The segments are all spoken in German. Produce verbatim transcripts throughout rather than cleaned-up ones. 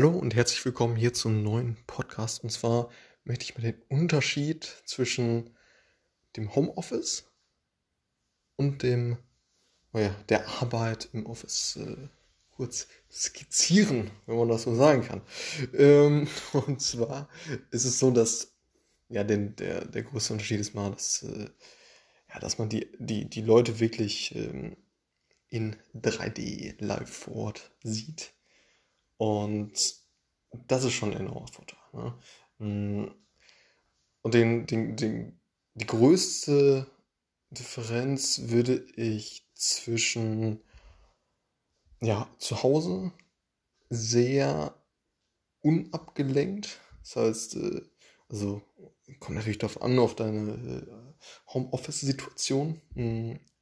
Hallo und herzlich willkommen hier zum neuen Podcast. Und zwar möchte ich mal den Unterschied zwischen dem Homeoffice und dem, naja, der Arbeit im Office äh, kurz skizzieren, wenn man das so sagen kann. Ähm, und zwar ist es so, dass ja den, der, der größte Unterschied ist mal, dass, äh, ja, dass man die, die, die Leute wirklich ähm, in drei D live vor Ort sieht. Und das ist schon ein enormer Vorteil. Ne? Und den, den, den, die größte Differenz würde ich zwischen ja, zu Hause sehr unabgelenkt. Das heißt, also kommt natürlich darauf an, auf deine Homeoffice-Situation.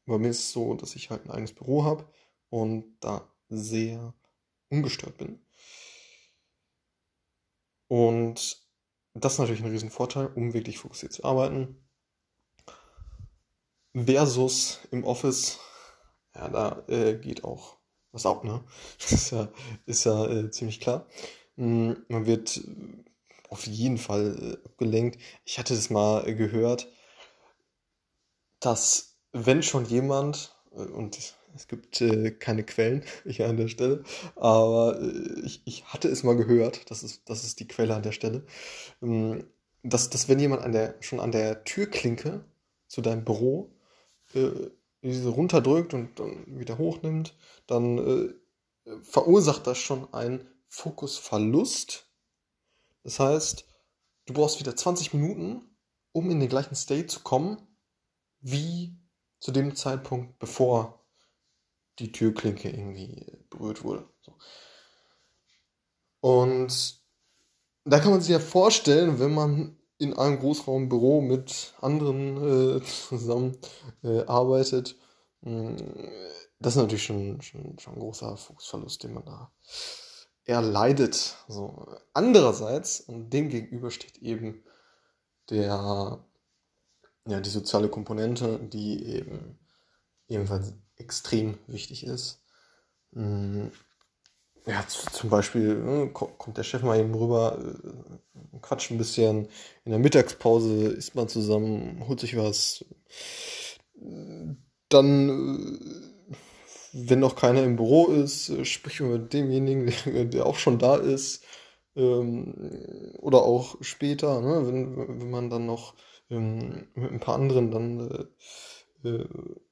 Bei mir ist es so, dass ich halt ein eigenes Büro habe und da sehr ungestört bin. Und das ist natürlich ein riesen Vorteil, um wirklich fokussiert zu arbeiten. Versus im Office, ja, da äh, geht auch was ab, ne? Das ist ja, ist ja äh, ziemlich klar. Man wird auf jeden Fall äh, abgelenkt. Ich hatte das mal äh, gehört, dass wenn schon jemand, äh, und es gibt äh, keine Quellen hier an der Stelle, aber äh, ich, ich hatte es mal gehört, das ist, das ist die Quelle an der Stelle, ähm, dass, dass wenn jemand an der, schon an der Türklinke zu deinem Büro äh, diese runterdrückt und dann wieder hochnimmt, dann äh, verursacht das schon einen Fokusverlust. Das heißt, du brauchst wieder zwanzig Minuten, um in den gleichen State zu kommen, wie zu dem Zeitpunkt, bevor die Türklinke irgendwie berührt wurde. So. Und da kann man sich ja vorstellen, wenn man in einem Großraumbüro mit anderen äh, zusammen äh, arbeitet, mh, das ist natürlich schon, schon, schon ein großer Fokusverlust, den man da erleidet. So. Andererseits, und dem gegenüber steht eben der, ja, die soziale Komponente, die eben ebenfalls extrem wichtig ist. Ja, zum Beispiel kommt der Chef mal eben rüber, quatscht ein bisschen, in der Mittagspause isst man zusammen, holt sich was. Dann, wenn noch keiner im Büro ist, spricht man mit demjenigen, der auch schon da ist. Oder auch später, wenn man dann noch mit ein paar anderen dann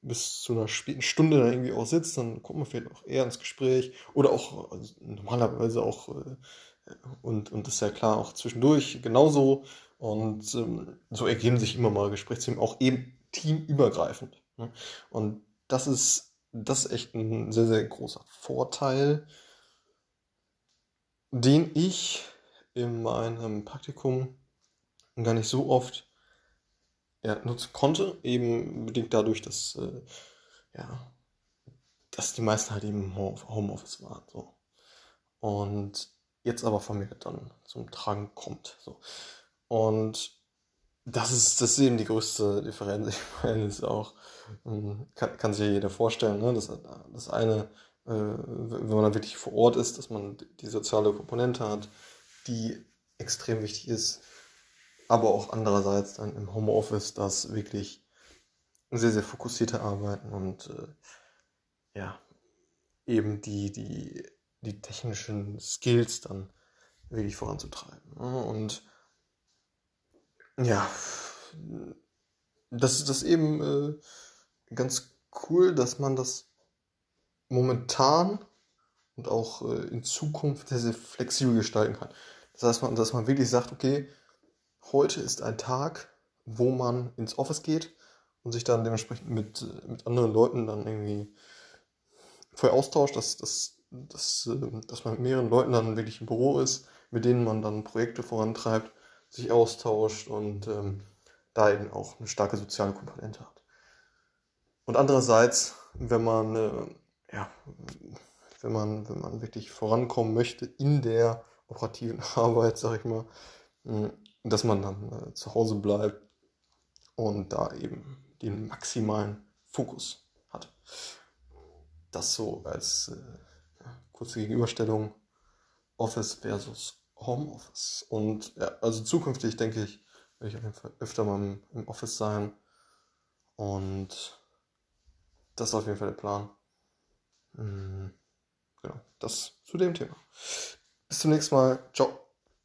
bis zu einer späten Stunde da irgendwie auch sitzt, dann kommt man vielleicht auch eher ins Gespräch oder auch also normalerweise auch und, und das ist ja klar auch zwischendurch genauso und ähm, so ergeben sich immer mal Gesprächsthemen, auch eben teamübergreifend. Ne? Und das ist, das ist echt ein sehr, sehr großer Vorteil, den ich in meinem Praktikum gar nicht so oft Ja, nutzen konnte, eben bedingt dadurch, dass, äh, ja, dass die meisten halt eben im Homeoffice waren. So. Und jetzt aber vermehrt dann zum Tragen kommt. So. Und das ist, das ist eben die größte Differenz. Ich meine, das ist auch, kann, kann sich ja jeder vorstellen, ne? Das, das eine, äh, wenn man dann wirklich vor Ort ist, dass man die soziale Komponente hat, die extrem wichtig ist. Aber auch andererseits dann im Homeoffice, das wirklich sehr, sehr fokussierte Arbeiten und äh, ja, eben die, die, die technischen Skills dann wirklich voranzutreiben. Und ja, das ist das eben äh, ganz cool, dass man das momentan und auch äh, in Zukunft sehr, sehr flexibel gestalten kann. Das heißt, man, dass man wirklich sagt, okay, heute ist ein Tag, wo man ins Office geht und sich dann dementsprechend mit, mit anderen Leuten dann irgendwie voll austauscht, dass, dass, dass, dass man mit mehreren Leuten dann wirklich im Büro ist, mit denen man dann Projekte vorantreibt, sich austauscht und ähm, da eben auch eine starke soziale Komponente hat. Und andererseits, wenn man, äh, ja, wenn man, wenn man wirklich vorankommen möchte in der operativen Arbeit, sag ich mal, mh, dass man dann äh, zu Hause bleibt und da eben den maximalen Fokus hat. Das so als äh, kurze Gegenüberstellung Office versus Homeoffice. Und ja, also zukünftig denke ich, werde ich auf jeden Fall öfter mal im, im Office sein. Und das ist auf jeden Fall der Plan. Genau, das zu dem Thema. Bis zum nächsten Mal. Ciao.